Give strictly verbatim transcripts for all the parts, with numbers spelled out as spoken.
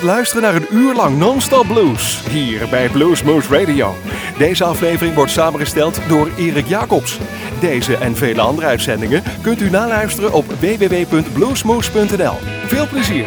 gaat luisteren naar een uur lang non-stop blues hier bij Bluesmoose Radio. Deze aflevering wordt samengesteld door Erik Jacobs. Deze en vele andere uitzendingen kunt u naluisteren op w w w punt bluesmoose punt n l. Veel plezier!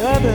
Thank you.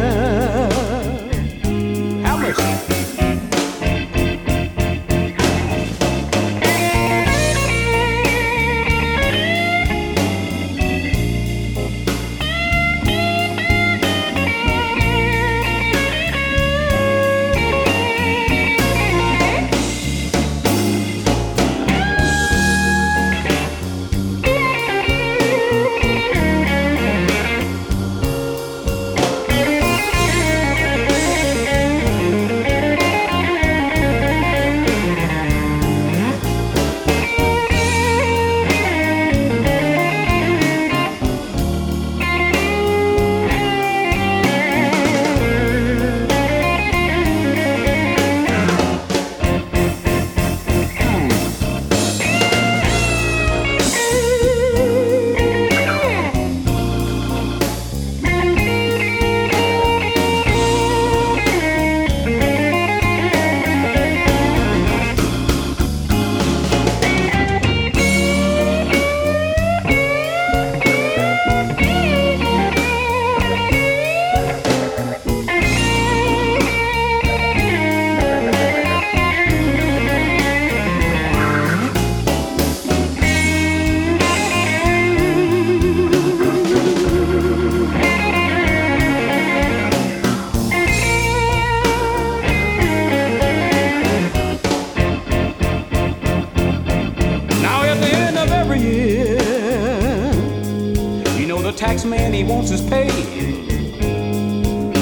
likes me and he wants his pay.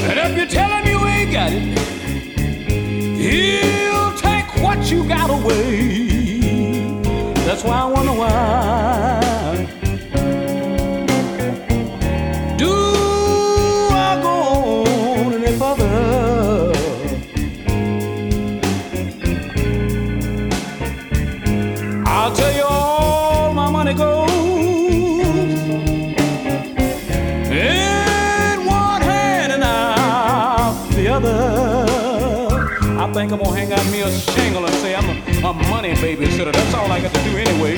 And if you tell him you ain't got it, he'll take what you got away. That's why I wonder why. Do I go on any further? I'll tell you all my money goes. I think I'm gonna hang out me a shingle and say I'm a, a money babysitter. That's all I got to do anyway.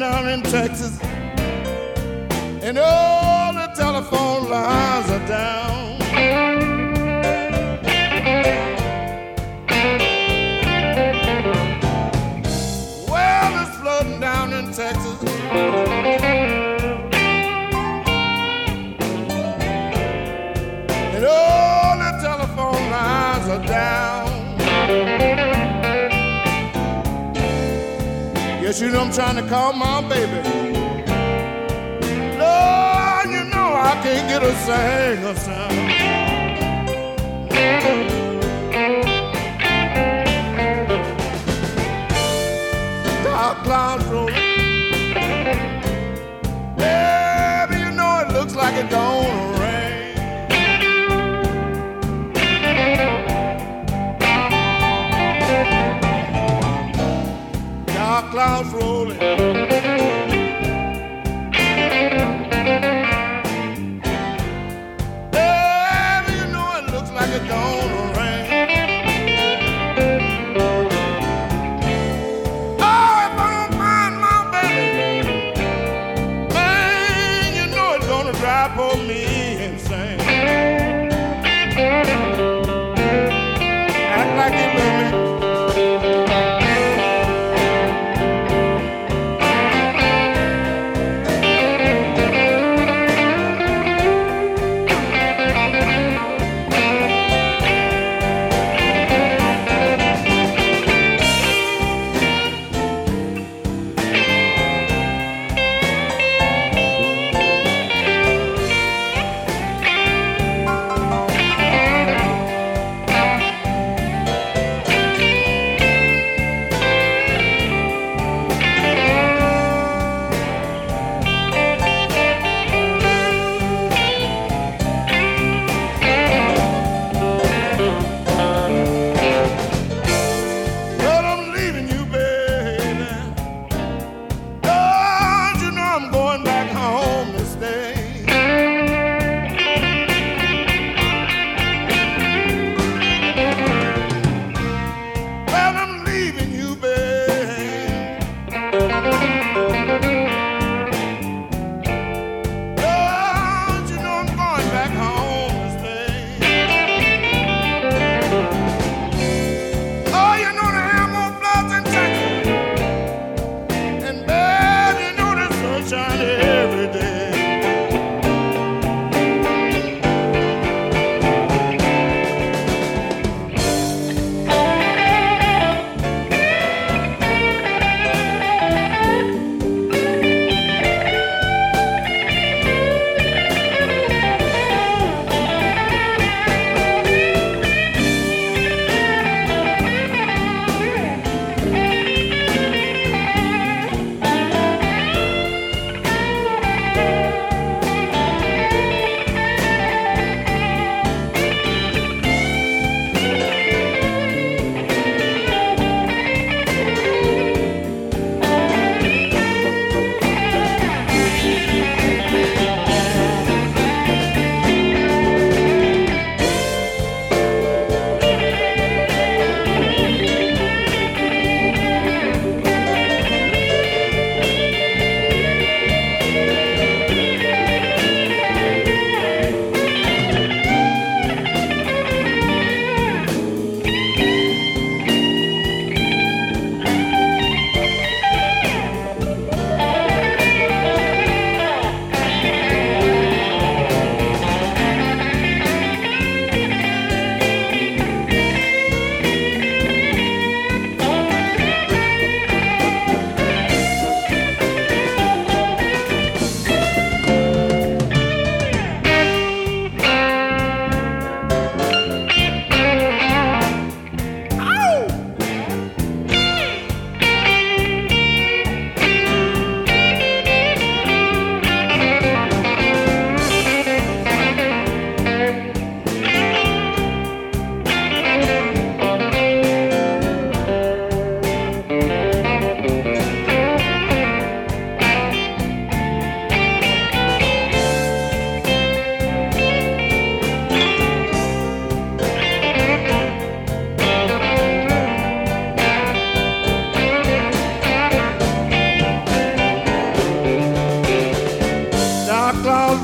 down in Texas, and all the telephone lines are down. Well, it's flooding down in Texas. Down. Yes, you know I'm trying to call my baby. Lord, you know I can't get a single sound. Dark clouds rolling, baby, you know it looks like it don't rain. Clouds rolling, baby, you know it looks like it's gonna rain. Oh, if I don't find my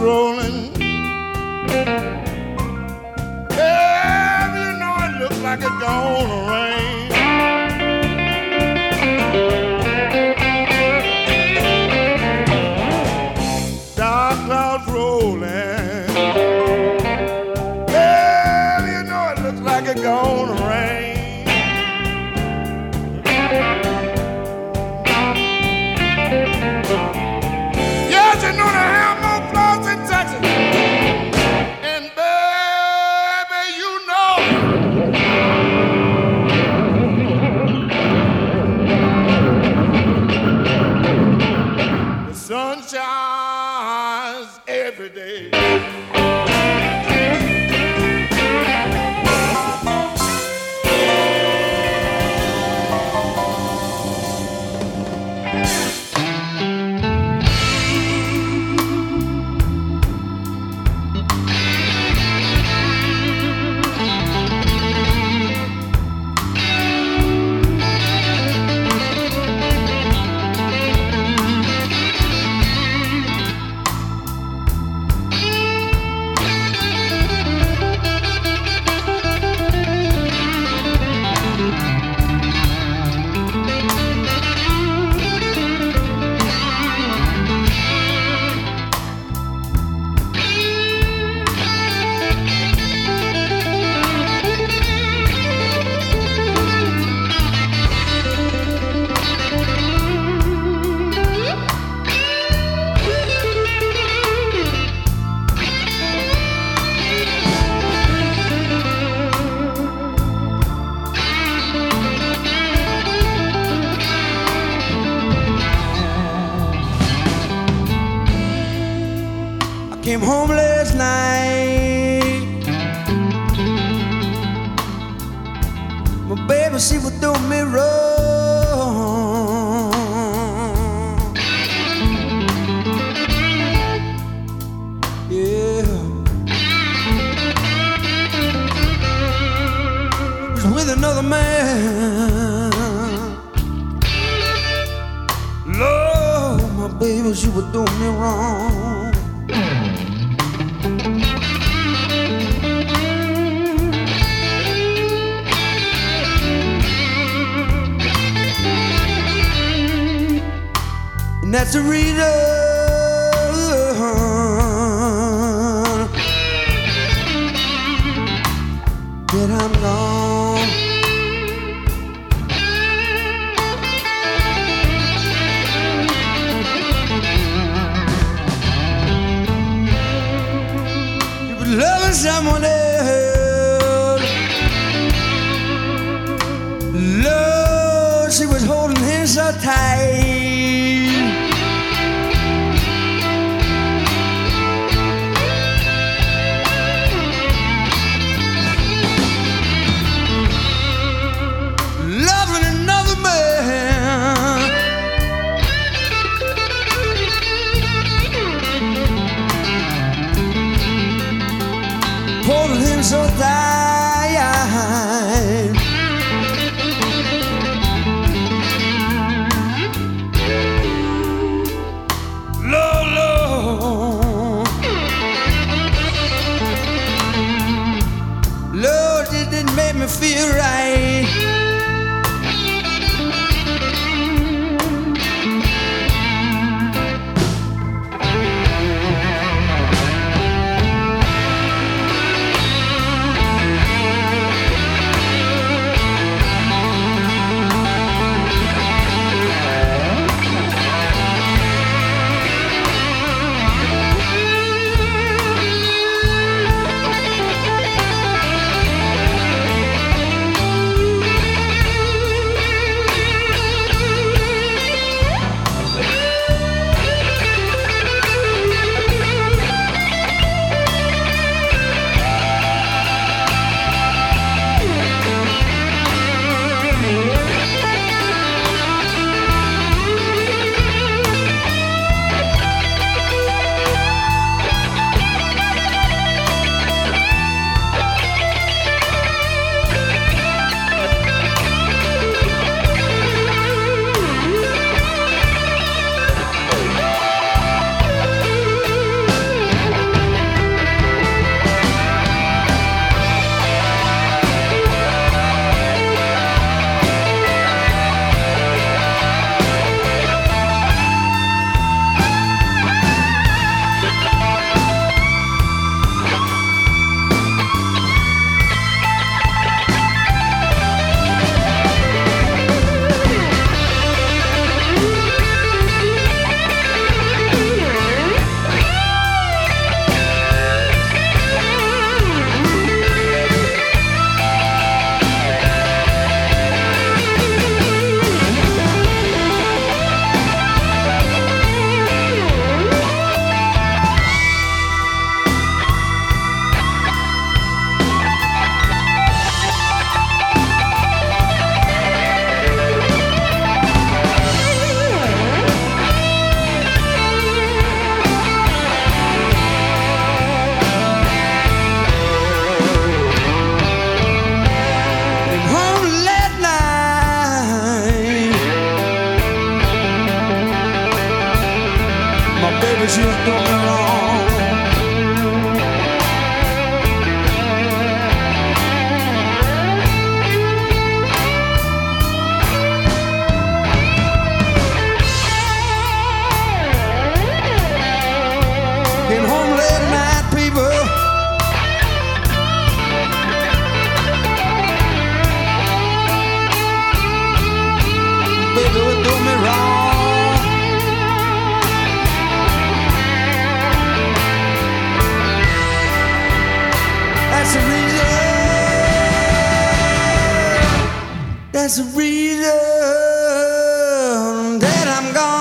rolling. Yeah, you know it looks like it's gonna rain. Dark clouds rolling. Yeah, you know it looks like it's gonna rain. Yes, you know they have more floods in Texas. And baby, you know the sun shines every day. Came home last night. My baby, she would do me wrong. Yeah, I was with another man. Lord, my baby, she would do me wrong. That's the reason that I'm gone. You've been loving someone else. Lord, she was holding him so tight. So tired. 'cause you don't belong. In home late night, people, baby, it do me wrong. That's the reason, that's the reason that I'm gone.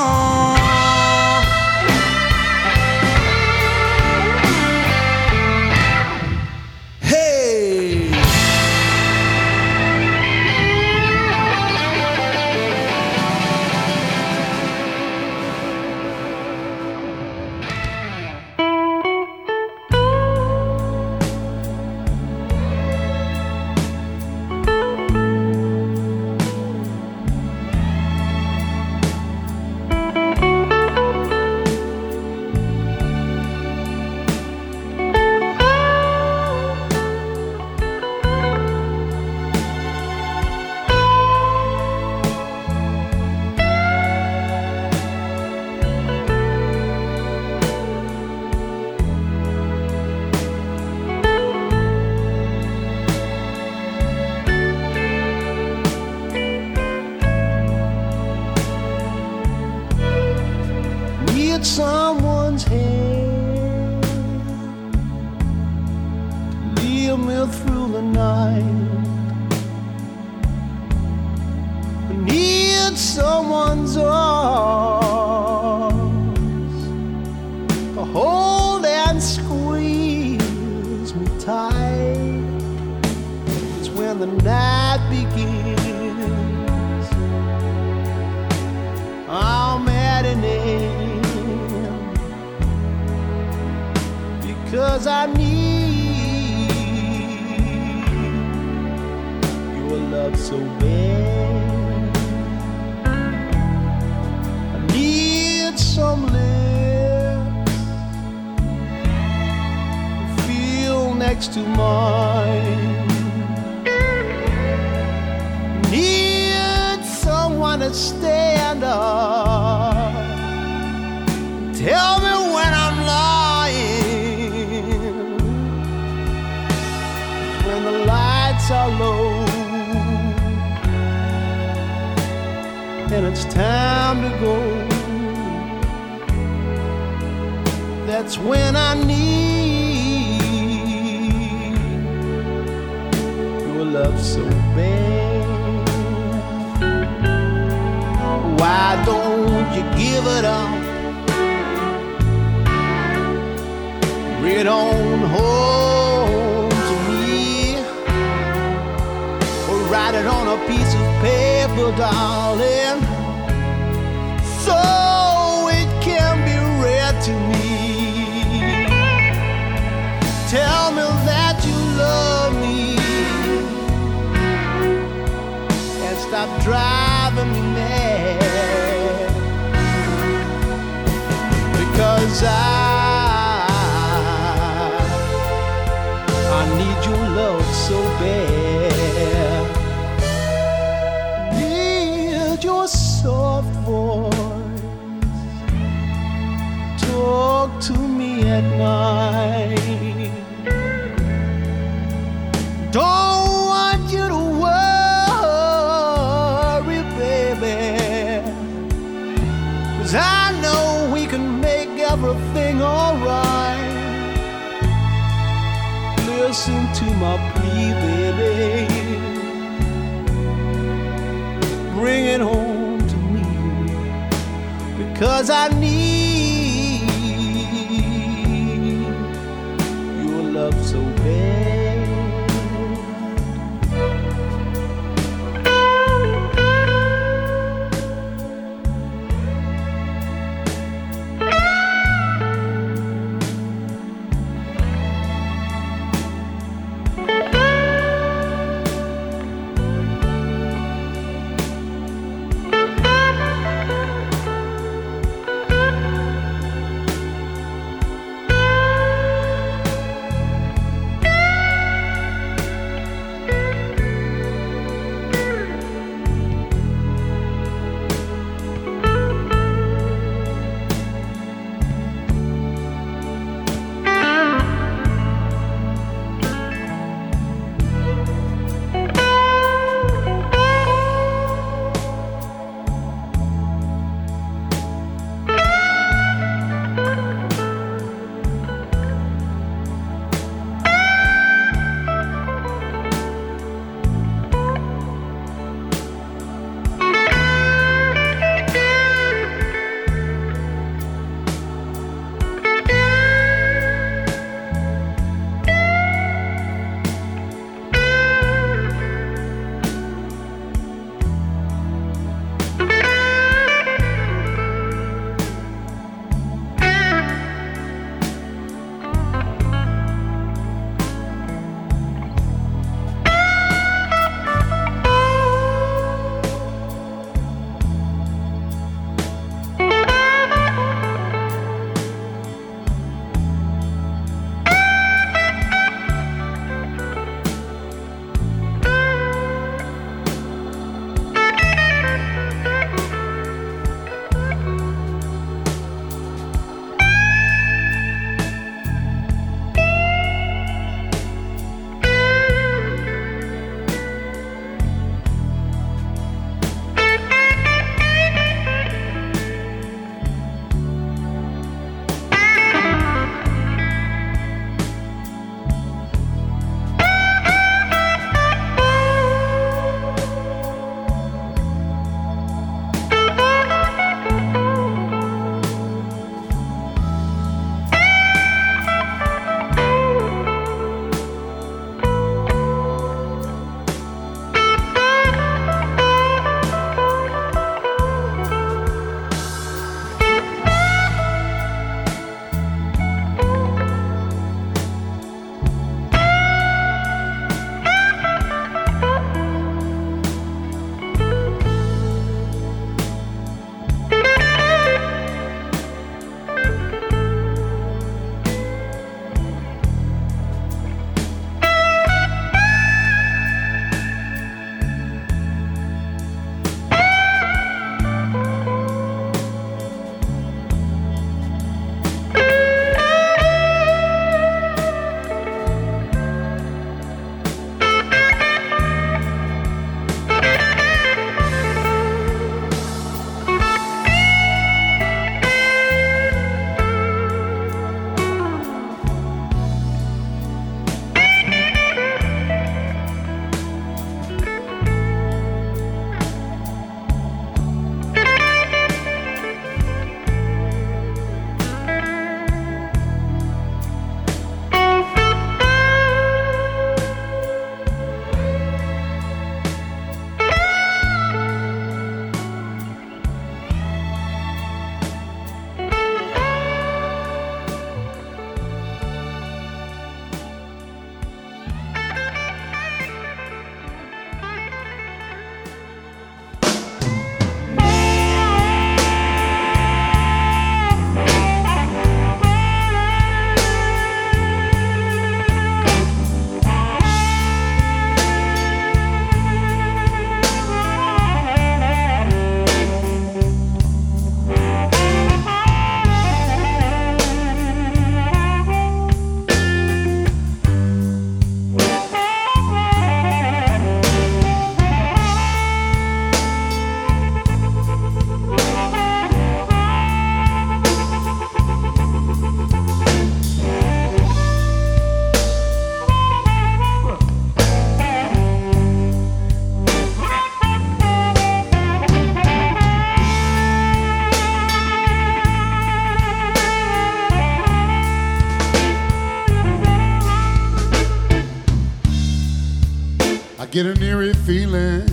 get an eerie feeling,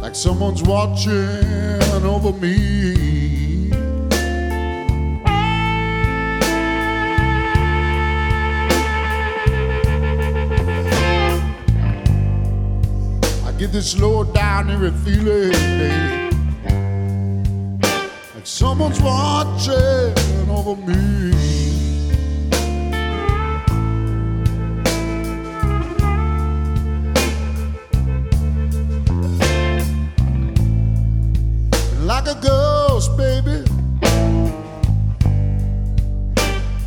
like someone's watching over me. I get this low down eerie feeling, babe, like someone's watching over me. A ghost, baby,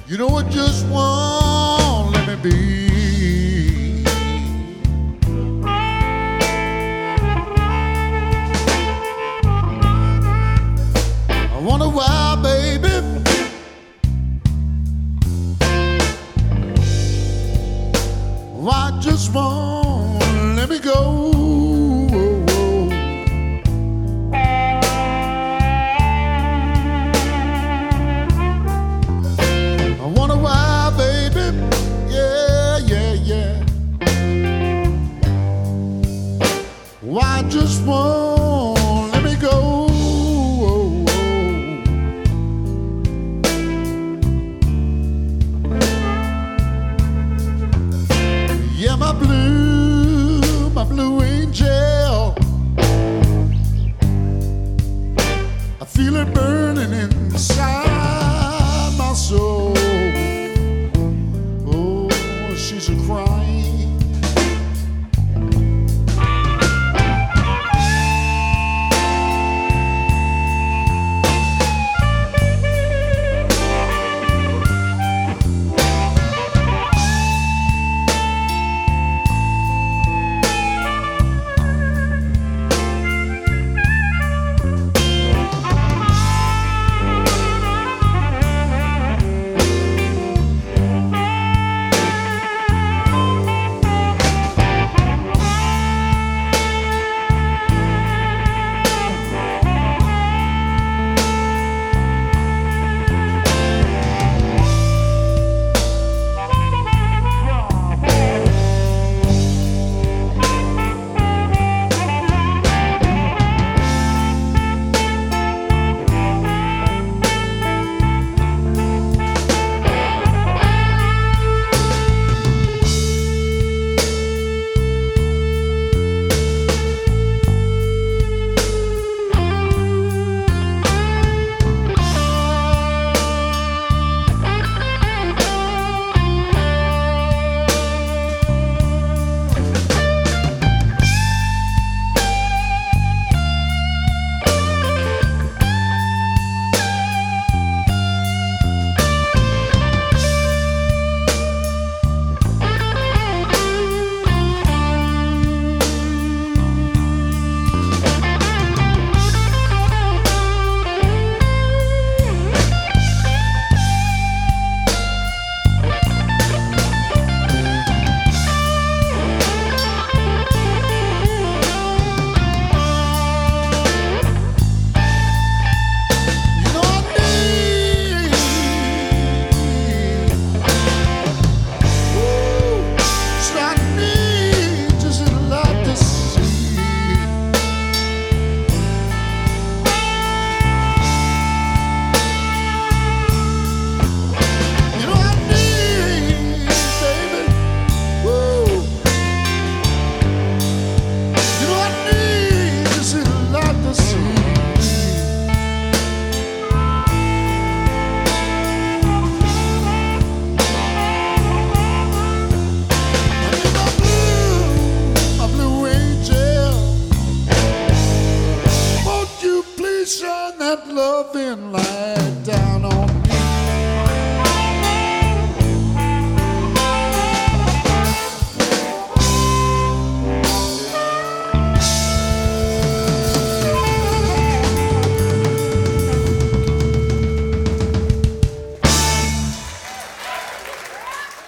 you know it just won't let me be. I wonder why, baby, why it just won't let me go. Why just won't let me go? Yeah, my blue, my blue angel, I feel it burning inside my soul. Oh, she's a crying.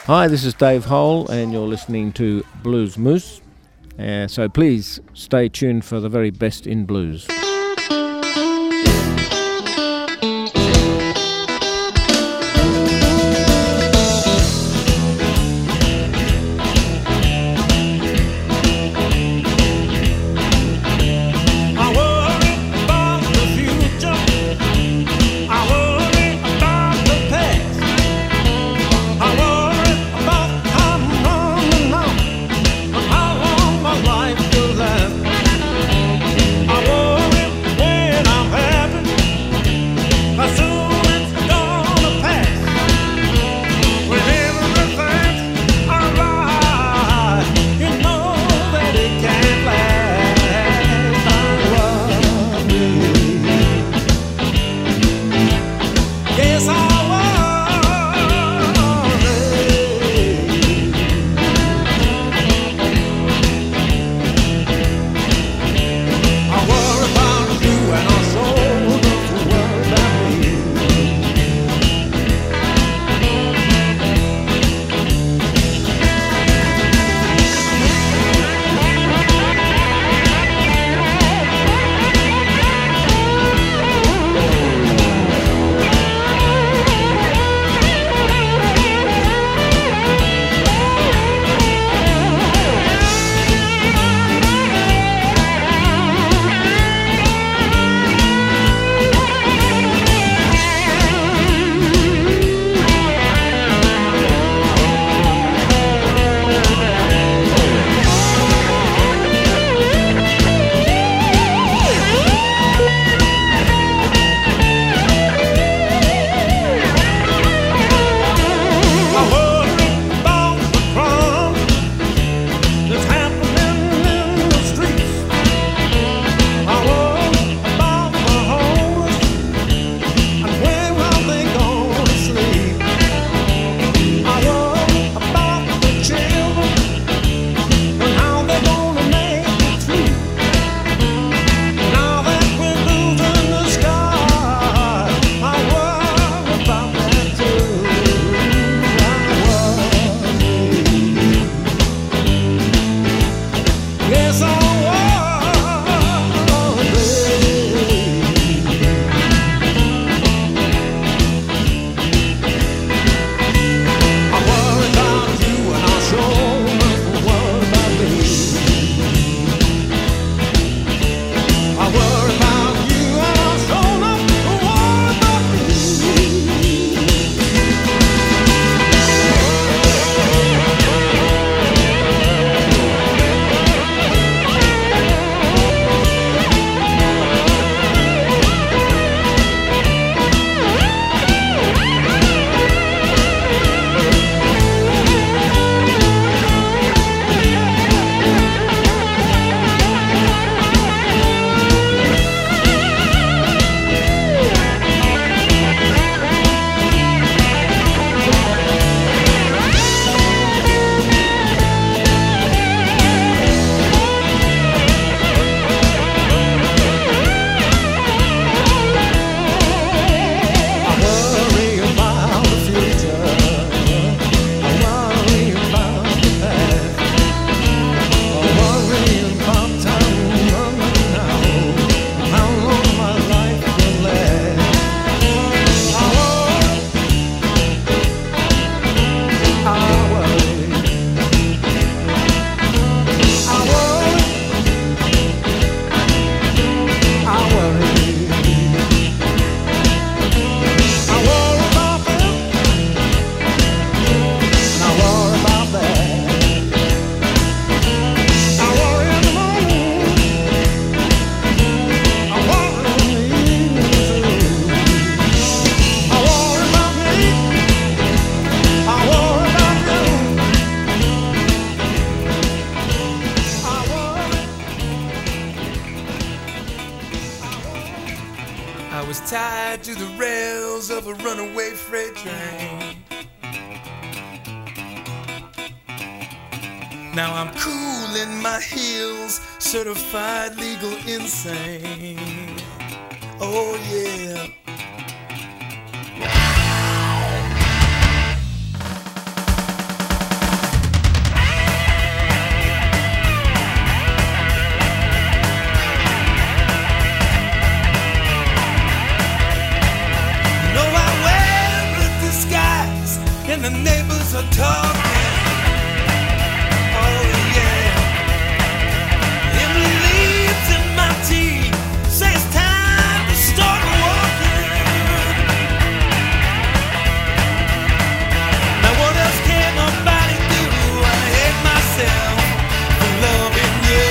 Hi, this is Dave Hole, and you're listening to Bluesmoose. Uh, so please stay tuned for the very best in blues. tied to the rails of a runaway freight train. Now I'm cool in my heels, certified legal insane. Oh yeah. The neighbors are talking, oh yeah. Every leaves in my tea says time to start walking. Now what else can nobody do? I hate myself for loving you.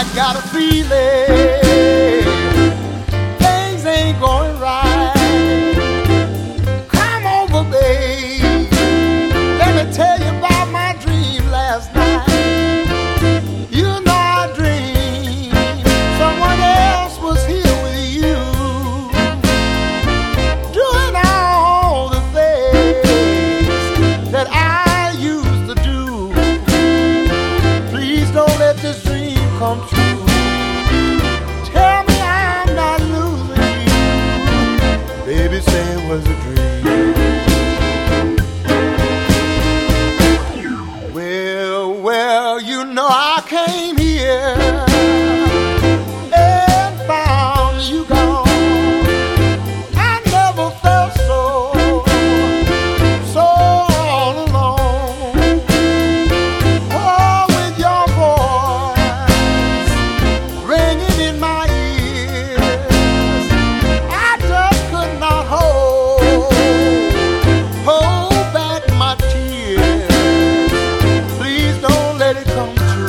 I got a feeling things ain't going right. Come over, babe. Let me tell you about my dream last night. You know I dreamed someone else was here with you, doing all the things that I used to do. Please don't let this dream come true. Tell me I'm not losing you. Baby, say it was a dream. Well, well, you know I came here and found you gone. I never felt so, so all alone. Oh, with your voice ringing in my ears, I just could not hold, hold back my tears. Please don't let it come true.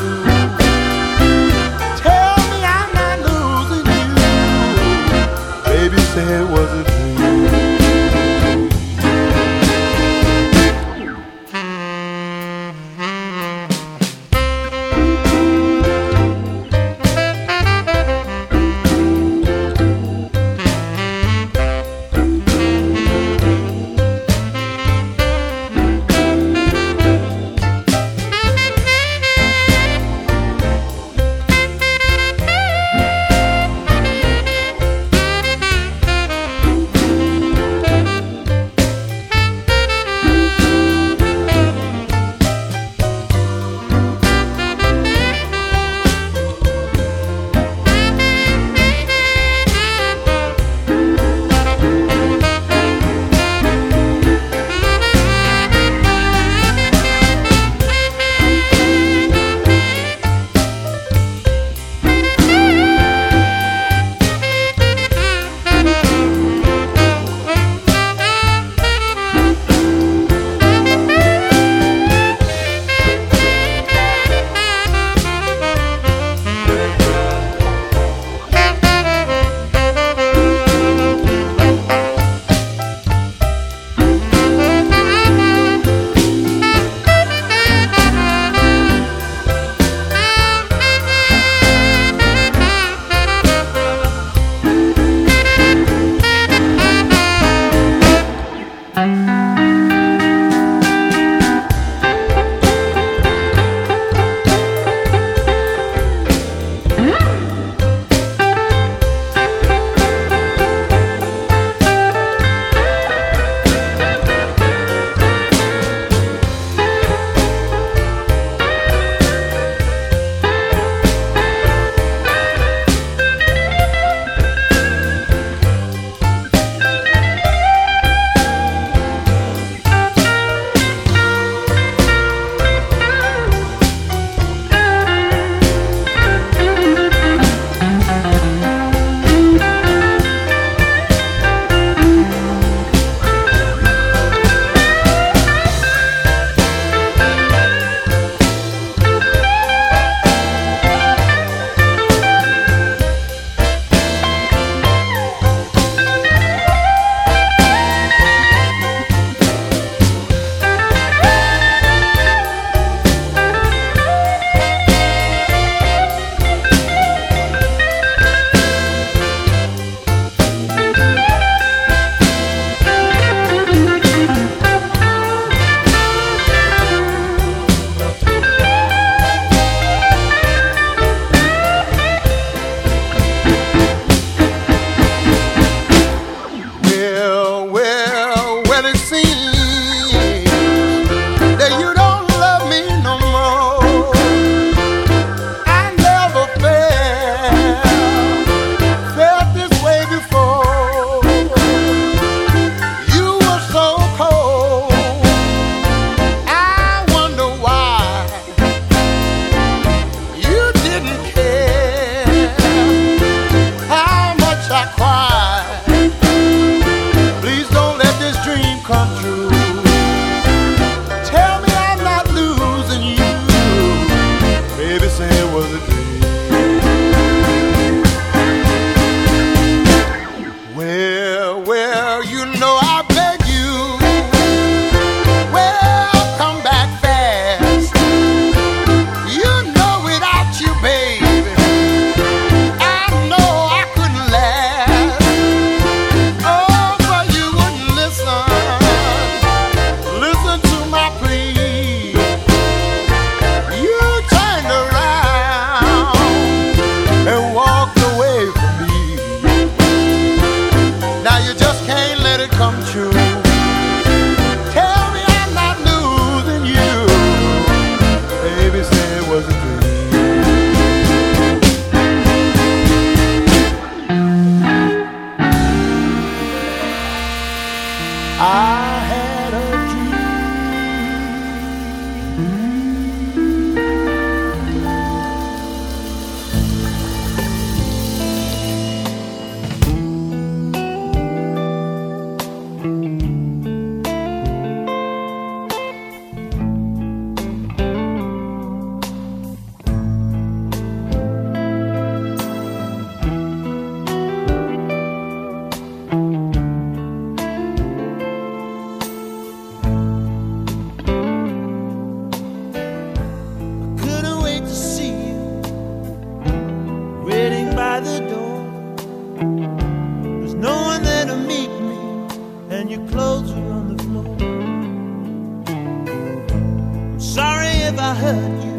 if I hurt you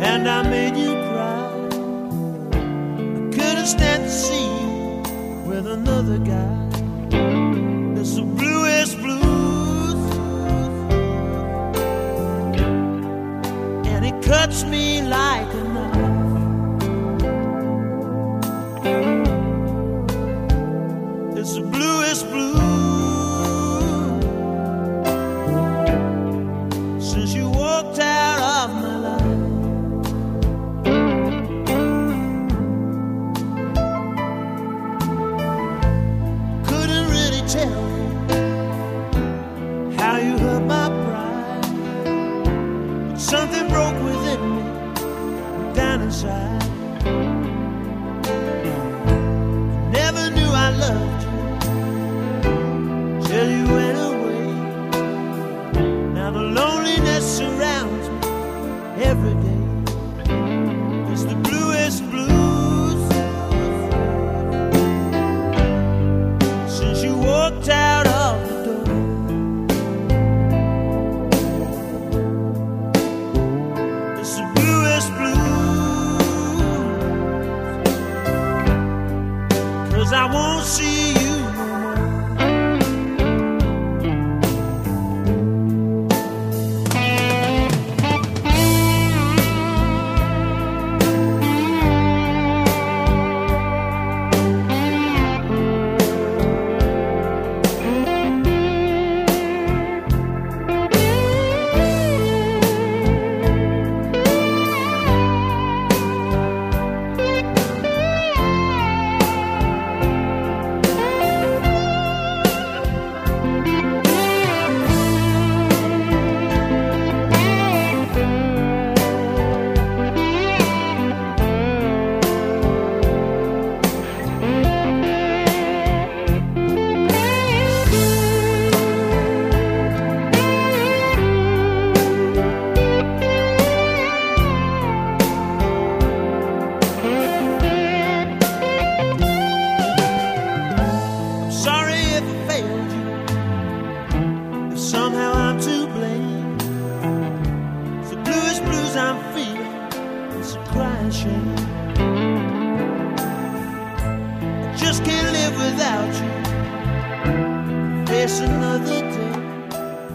and I made you cry. I couldn't stand to see you with another guy. It's the bluest blues, and it cuts me like a knife. It's the bluest blues.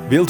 Wilt